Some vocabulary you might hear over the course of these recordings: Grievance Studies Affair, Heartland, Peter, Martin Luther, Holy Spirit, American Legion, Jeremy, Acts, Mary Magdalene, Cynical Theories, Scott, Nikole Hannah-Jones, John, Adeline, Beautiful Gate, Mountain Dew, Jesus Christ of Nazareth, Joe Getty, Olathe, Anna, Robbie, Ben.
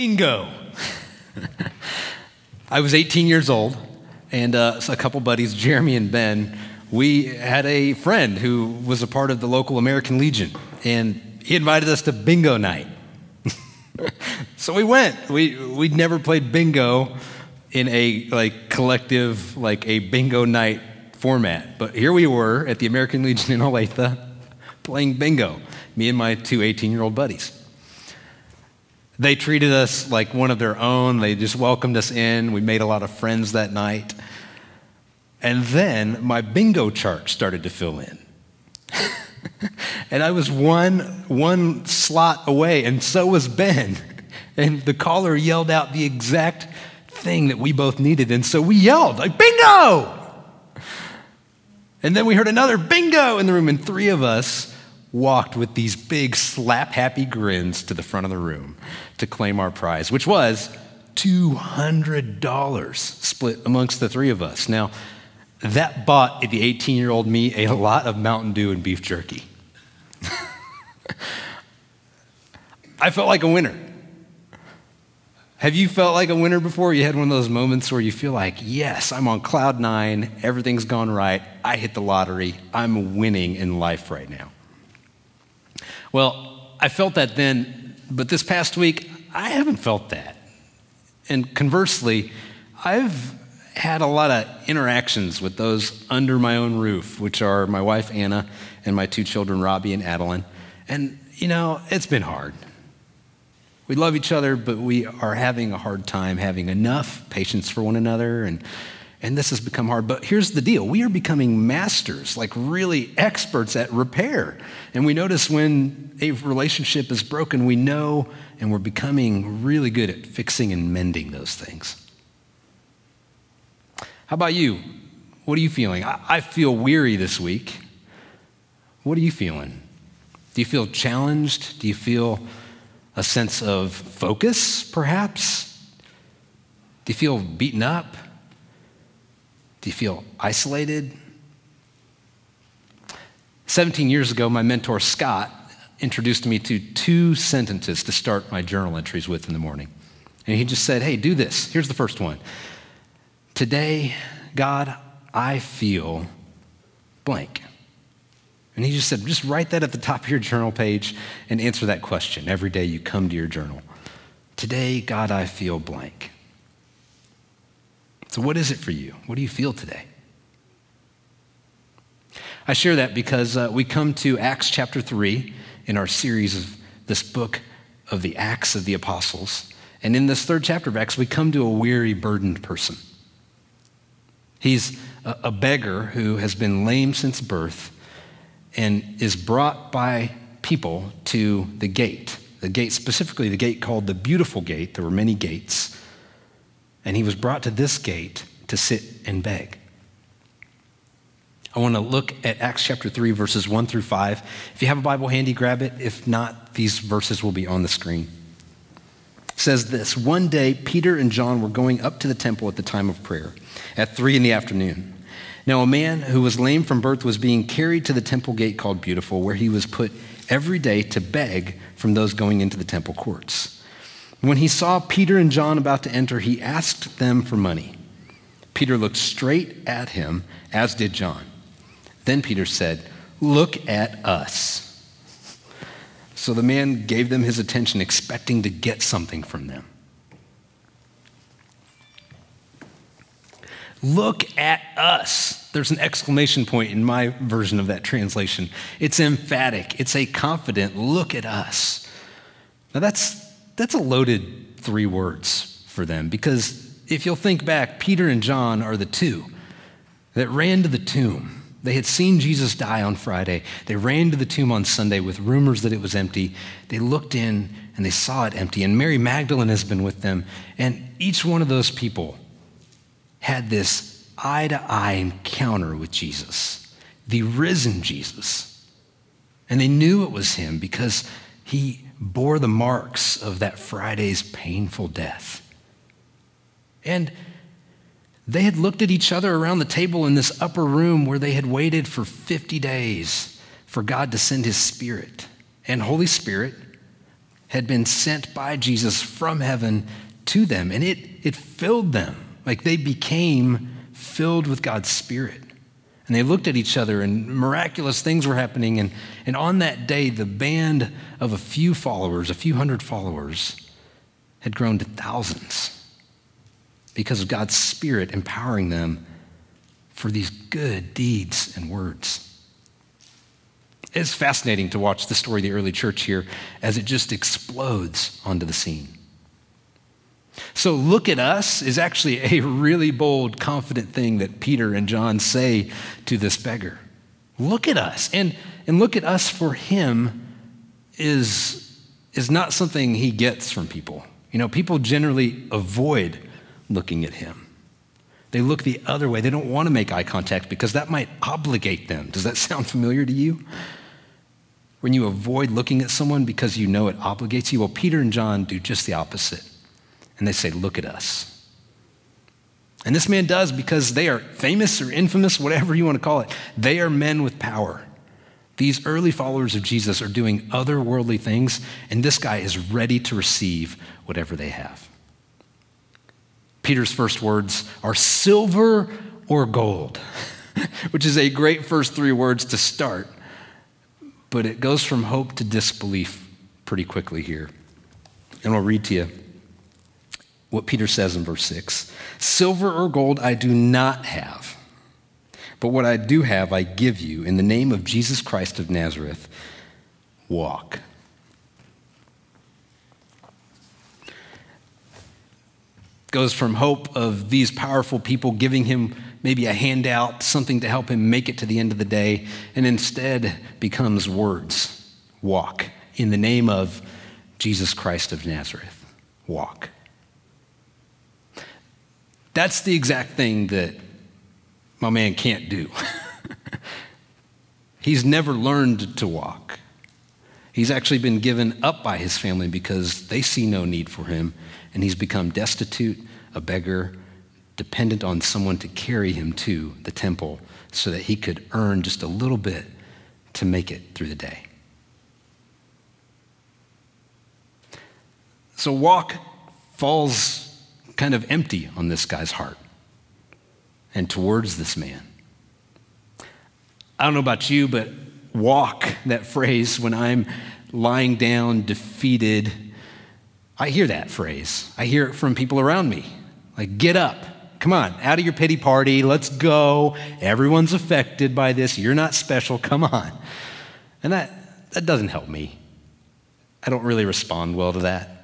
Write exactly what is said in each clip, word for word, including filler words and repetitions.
Bingo. I was eighteen years old, and uh, a couple buddies, Jeremy and Ben, we had a friend who was a part of the local American Legion, and he invited us to bingo night. So we went. We we'd never played bingo in a like collective, like a bingo night format. But here we were at the American Legion in Olathe playing bingo, me and my two eighteen-year-old buddies. They treated us like one of their own. They just welcomed us in. We made a lot of friends that night. And then my bingo chart started to fill in. And I was one one slot away, and so was Ben. And the caller yelled out the exact thing that we both needed, and so we yelled, like, bingo! And then we heard another bingo in the room, and three of us walked with these big slap-happy grins to the front of the room to claim our prize, which was two hundred dollars split amongst the three of us. Now, that bought the eighteen-year-old me a lot of Mountain Dew and beef jerky. I felt like a winner. Have you felt like a winner before? You had one of those moments where you feel like, yes, I'm on cloud nine, everything's gone right, I hit the lottery, I'm winning in life right now. Well, I felt that then, but this past week, I haven't felt that. And conversely, I've had a lot of interactions with those under my own roof, which are my wife, Anna, and my two children, Robbie and Adeline. And, you know, it's been hard. We love each other, but we are having a hard time having enough patience for one another, and and this has become hard. But here's the deal. We are becoming masters, like really experts at repair. And we notice when a relationship is broken, we know, and we're becoming really good at fixing and mending those things. How about you? What are you feeling? I, I feel weary this week. What are you feeling? Do you feel challenged? Do you feel a sense of focus, perhaps? Do you feel beaten up? Do you feel isolated? seventeen years ago, my mentor, Scott, introduced me to two sentences to start my journal entries with in the morning. And he just said, hey, do this. Here's the first one. Today, God, I feel blank. And he just said, just write that at the top of your journal page and answer that question every day you come to your journal. Today, God, I feel blank. So what is it for you? What do you feel today? I share that because uh, we come to Acts chapter three in our series of this book of the Acts of the Apostles. And in this third chapter of Acts, we come to a weary, burdened person. He's a beggar who has been lame since birth and is brought by people to the gate, the gate specifically the gate called the Beautiful Gate. There were many gates. And he was brought to this gate to sit and beg. I want to look at Acts chapter three, verses one through five. If you have a Bible handy, grab it. If not, these verses will be on the screen. It says this, one day Peter and John were going up to the temple at the time of prayer, at three in the afternoon. Now a man who was lame from birth was being carried to the temple gate called Beautiful, where he was put every day to beg from those going into the temple courts. When he saw Peter and John about to enter, he asked them for money. Peter looked straight at him, as did John. Then Peter said, look at us. So the man gave them his attention, expecting to get something from them. Look at us. There's an exclamation point in my version of that translation. It's emphatic. It's a confident look at us. Now that's that's a loaded three words for them, because if you'll think back, Peter and John are the two that ran to the tomb. They had seen Jesus die on Friday. They ran to the tomb on Sunday with rumors that it was empty. They looked in and they saw it empty, and Mary Magdalene has been with them, and each one of those people had this eye-to-eye encounter with Jesus, the risen Jesus. And they knew it was him because he bore the marks of that Friday's painful death. And they had looked at each other around the table in this upper room where they had waited for fifty days for God to send his Spirit. And Holy Spirit had been sent by Jesus from heaven to them, and it it filled them. Like, they became filled with God's Spirit. And they looked at each other, and miraculous things were happening. And, and on that day, the band of a few followers, a few hundred followers, had grown to thousands because of God's Spirit empowering them for these good deeds and words. It's fascinating to watch the story of the early church here as it just explodes onto the scene. So look at us is actually a really bold, confident thing that Peter and John say to this beggar. Look at us. And, and look at us for him is, is not something he gets from people. You know, people generally avoid looking at him. They look the other way. They don't want to make eye contact because that might obligate them. Does that sound familiar to you? When you avoid looking at someone because you know it obligates you, well, Peter and John do just the opposite. And they say, look at us. And this man does because they are famous or infamous, whatever you want to call it. They are men with power. These early followers of Jesus are doing otherworldly things, and this guy is ready to receive whatever they have. Peter's first words are silver or gold, which is a great first three words to start, but it goes from hope to disbelief pretty quickly here. And I'll read to you what Peter says in verse six. Silver or gold I do not have, but what I do have I give you. In the name of Jesus Christ of Nazareth, walk. Goes from hope of these powerful people giving him maybe a handout, something to help him make it to the end of the day, and instead becomes words. Walk. In the name of Jesus Christ of Nazareth, walk. That's the exact thing that my man can't do. He's never learned to walk. He's actually been given up by his family because they see no need for him, and he's become destitute, a beggar, dependent on someone to carry him to the temple so that he could earn just a little bit to make it through the day. So walk falls kind of empty on this guy's heart and towards this man. I don't know about you, but walk, that phrase, when I'm lying down, defeated, I hear that phrase. I hear it from people around me. Like, get up. Come on, out of your pity party. Let's go. Everyone's affected by this. You're not special. Come on. And that, that doesn't help me. I don't really respond well to that.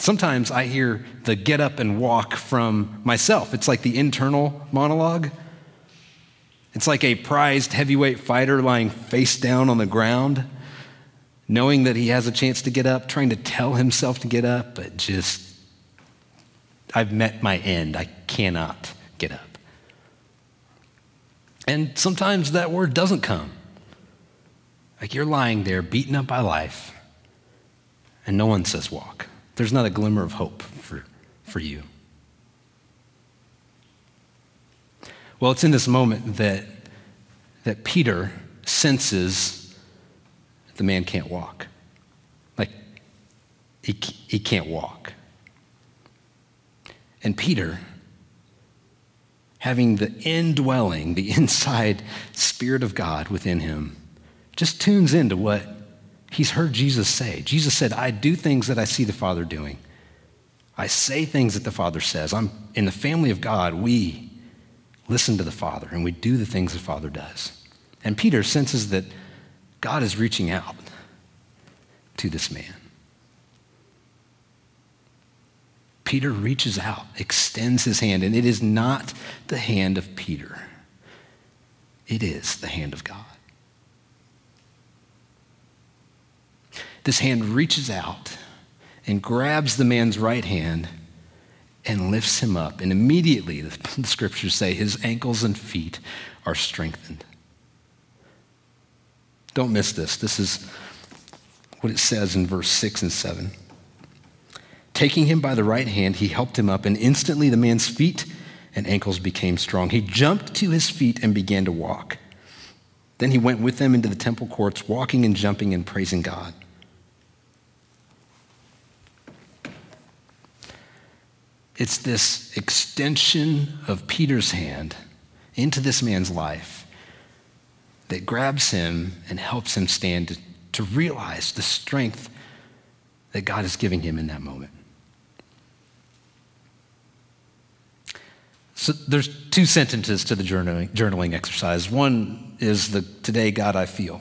Sometimes I hear the get up and walk from myself. It's like the internal monologue. It's like a prized heavyweight fighter lying face down on the ground, knowing that he has a chance to get up, trying to tell himself to get up, but just, I've met my end. I cannot get up. And sometimes that word doesn't come. Like, you're lying there, beaten up by life, and no one says walk. There's not a glimmer of hope for, for you. Well, it's in this moment that, that Peter senses the man can't walk. Like, he, he can't walk. And Peter, having the indwelling, the inside Spirit of God within him, just tunes into what he's heard Jesus say. Jesus said, I do things that I see the Father doing. I say things that the Father says. I'm in the family of God, we listen to the Father, and we do the things the Father does. And Peter senses that God is reaching out to this man. Peter reaches out, extends his hand, and it is not the hand of Peter. It is the hand of God. This hand reaches out and grabs the man's right hand and lifts him up. And immediately, the scriptures say, his ankles and feet are strengthened. Don't miss this. This is what it says in verse six and seven. Taking him by the right hand, he helped him up, and instantly the man's feet and ankles became strong. He jumped to his feet and began to walk. Then he went with them into the temple courts, walking and jumping and praising God. It's this extension of Peter's hand into this man's life that grabs him and helps him stand to, to realize the strength that God is giving him in that moment. So there's two sentences to the journaling, journaling exercise. One is the today, God, I feel.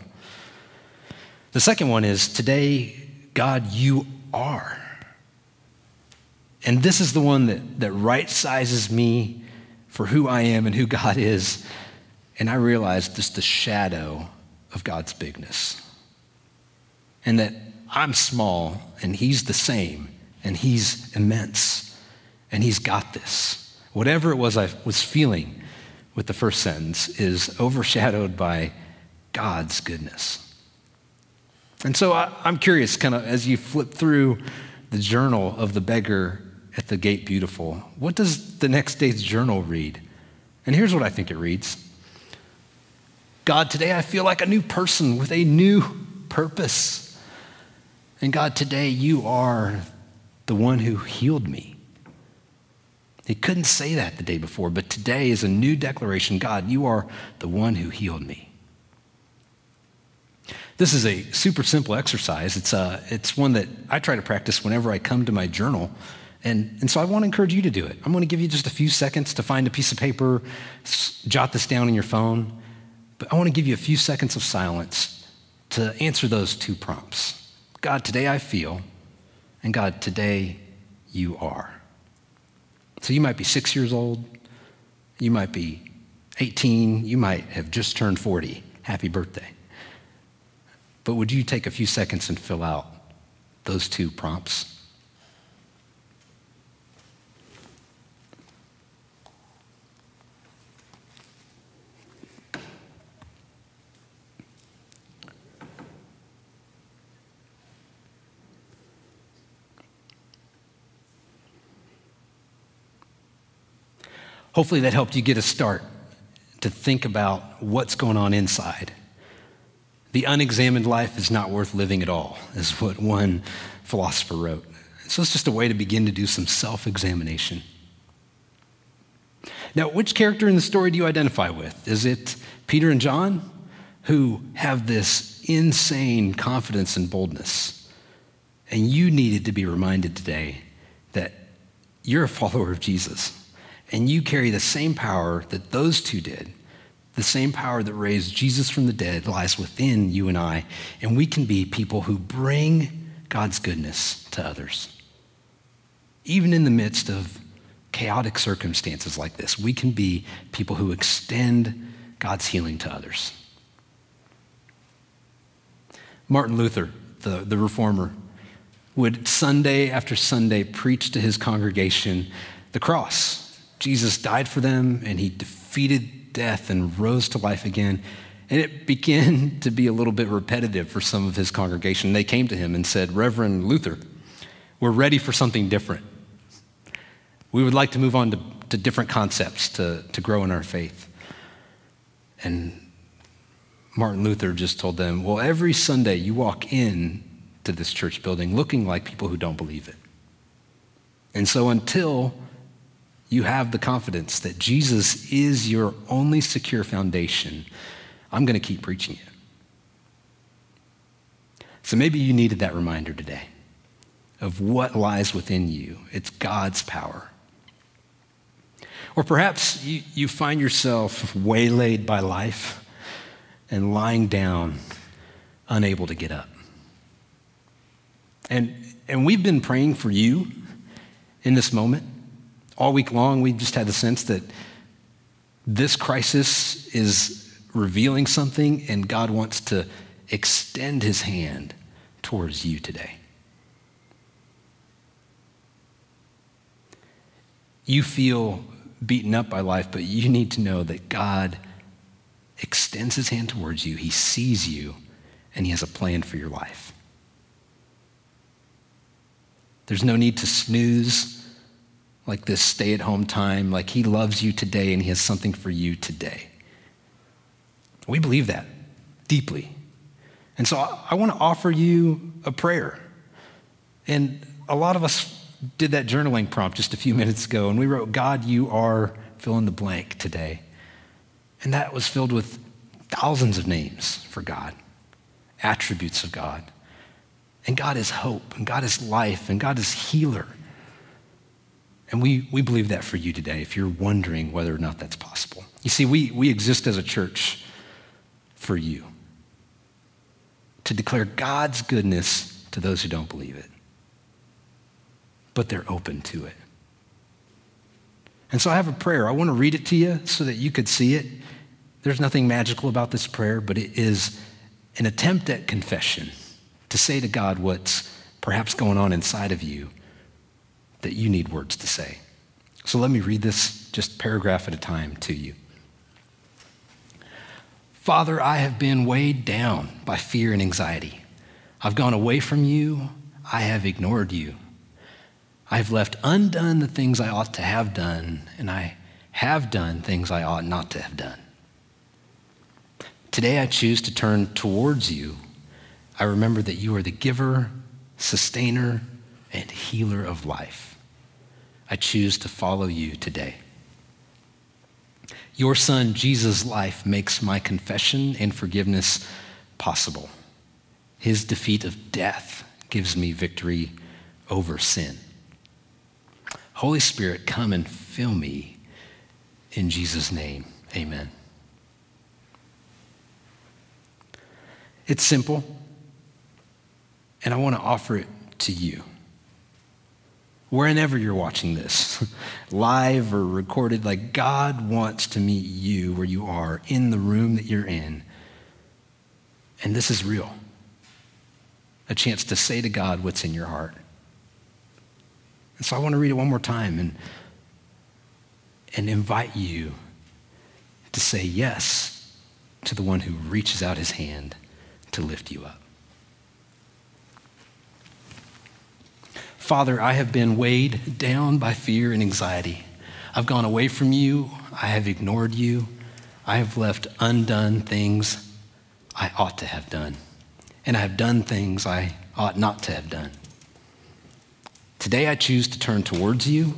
The second one is today, God, you are. And this is the one that, that right-sizes me for who I am and who God is. And I realize just the shadow of God's bigness. And that I'm small, and he's the same, and he's immense, and he's got this. Whatever it was I was feeling with the first sentence is overshadowed by God's goodness. And so I, I'm curious, kind of as you flip through the journal of the beggar at the gate beautiful, what does the next day's journal read? And here's what I think it reads. God, today I feel like a new person with a new purpose. And God, today you are the one who healed me. He couldn't say that the day before, but today is a new declaration. God, you are the one who healed me. This is a super simple exercise. It's a, it's one that I try to practice whenever I come to my journal. And, and so I want to encourage you to do it. I'm going to give you just a few seconds to find a piece of paper, jot this down in your phone. But I want to give you a few seconds of silence to answer those two prompts. God, today I feel, and God, today you are. So you might be six years old. You might be eighteen. You might have just turned forty. Happy birthday. But would you take a few seconds and fill out those two prompts? Hopefully that helped you get a start to think about what's going on inside. The unexamined life is not worth living at all, is what one philosopher wrote. So it's just a way to begin to do some self-examination. Now, which character in the story do you identify with? Is it Peter and John, who have this insane confidence and boldness? And you needed to be reminded today that you're a follower of Jesus, and you carry the same power that those two did. The same power that raised Jesus from the dead lies within you and I, and we can be people who bring God's goodness to others. Even in the midst of chaotic circumstances like this, we can be people who extend God's healing to others. Martin Luther, the, the reformer, would Sunday after Sunday preach to his congregation the cross. Jesus died for them, and he defeated death and rose to life again. And it began to be a little bit repetitive for some of his congregation. They came to him and said, Reverend Luther, we're ready for something different. We would like to move on to, to different concepts to, to grow in our faith. And Martin Luther just told them, well, every Sunday you walk in to this church building looking like people who don't believe it. And so until you have the confidence that Jesus is your only secure foundation, I'm going to keep preaching it. So maybe you needed that reminder today of what lies within you. It's God's power. Or perhaps you, you find yourself waylaid by life and lying down, unable to get up. And, and we've been praying for you in this moment. All week long, we just had the sense that this crisis is revealing something, and God wants to extend his hand towards you today. You feel beaten up by life, but you need to know that God extends his hand towards you. He sees you, and he has a plan for your life. There's no need to snooze like this stay-at-home time, like he loves you today and he has something for you today. We believe that deeply. And so I, I want to offer you a prayer. And a lot of us did that journaling prompt just a few minutes ago, and we wrote, God, you are fill in the blank today. And that was filled with thousands of names for God, attributes of God. And God is hope, and God is life, and God is healer. And we, we believe that for you today, if you're wondering whether or not that's possible. You see, we, we exist as a church for you, to declare God's goodness to those who don't believe it, but they're open to it. And so I have a prayer. I want to read it to you so that you could see it. There's nothing magical about this prayer, but it is an attempt at confession, to say to God what's perhaps going on inside of you that you need words to say. So let me read this just paragraph at a time to you. Father, I have been weighed down by fear and anxiety. I've gone away from you. I have ignored you. I've left undone the things I ought to have done, and I have done things I ought not to have done. Today I choose to turn towards you. I remember that you are the giver, sustainer, and healer of life. I choose to follow you today. Your son, Jesus' life, makes my confession and forgiveness possible. His defeat of death gives me victory over sin. Holy Spirit, come and fill me in Jesus' name, amen. It's simple, and I want to offer it to you. Wherever you're watching this, live or recorded, like God wants to meet you where you are, in the room that you're in. And this is real. A chance to say to God what's in your heart. And so I want to read it one more time and, and invite you to say yes to the one who reaches out his hand to lift you up. Father, I have been weighed down by fear and anxiety. I've gone away from you. I have ignored you. I have left undone things I ought to have done. And I have done things I ought not to have done. Today I choose to turn towards you.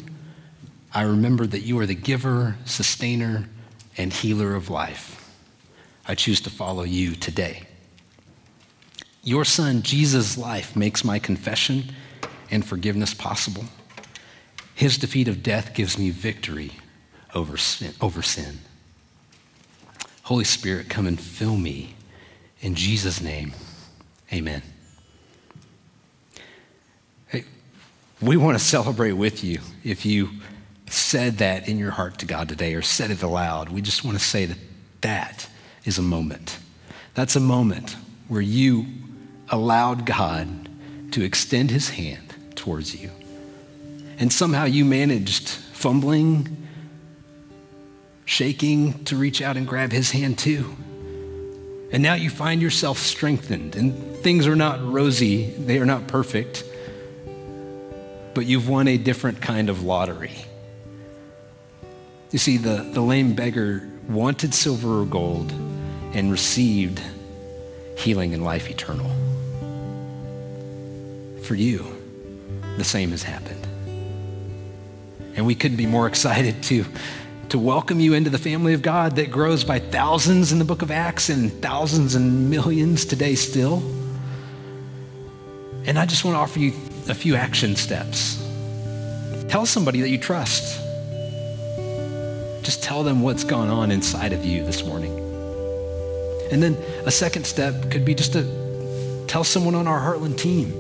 I remember that you are the giver, sustainer, and healer of life. I choose to follow you today. Your son, Jesus' life, makes my confession and forgiveness possible. His defeat of death gives me victory over sin, over sin. Holy Spirit, come and fill me in Jesus' name, amen. We want to celebrate with you if you said that in your heart to God today or said it aloud. We just want to say that that is a moment. That's a moment where you allowed God to extend his hand towards you. And somehow you managed, fumbling, shaking, to reach out and grab his hand too. And now you find yourself strengthened, and things are not rosy, they are not perfect, but you've won a different kind of lottery. You see, the, the lame beggar wanted silver or gold and received healing and life eternal. For you, the same has happened. And we couldn't be more excited to, to welcome you into the family of God that grows by thousands in the book of Acts and thousands and millions today still. And I just want to offer you a few action steps. Tell somebody that you trust. Just tell them what's gone on inside of you this morning. And then a second step could be just to tell someone on our Heartland team.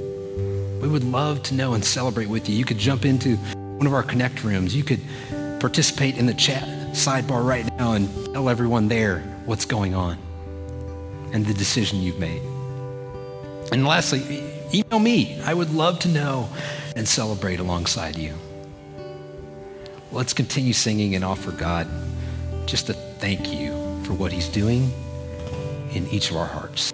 We would love to know and celebrate with you. You could jump into one of our Connect rooms. You could participate in the chat sidebar right now and tell everyone there what's going on and the decision you've made. And lastly, email me. I would love to know and celebrate alongside you. Let's continue singing and offer God just a thank you for what he's doing in each of our hearts.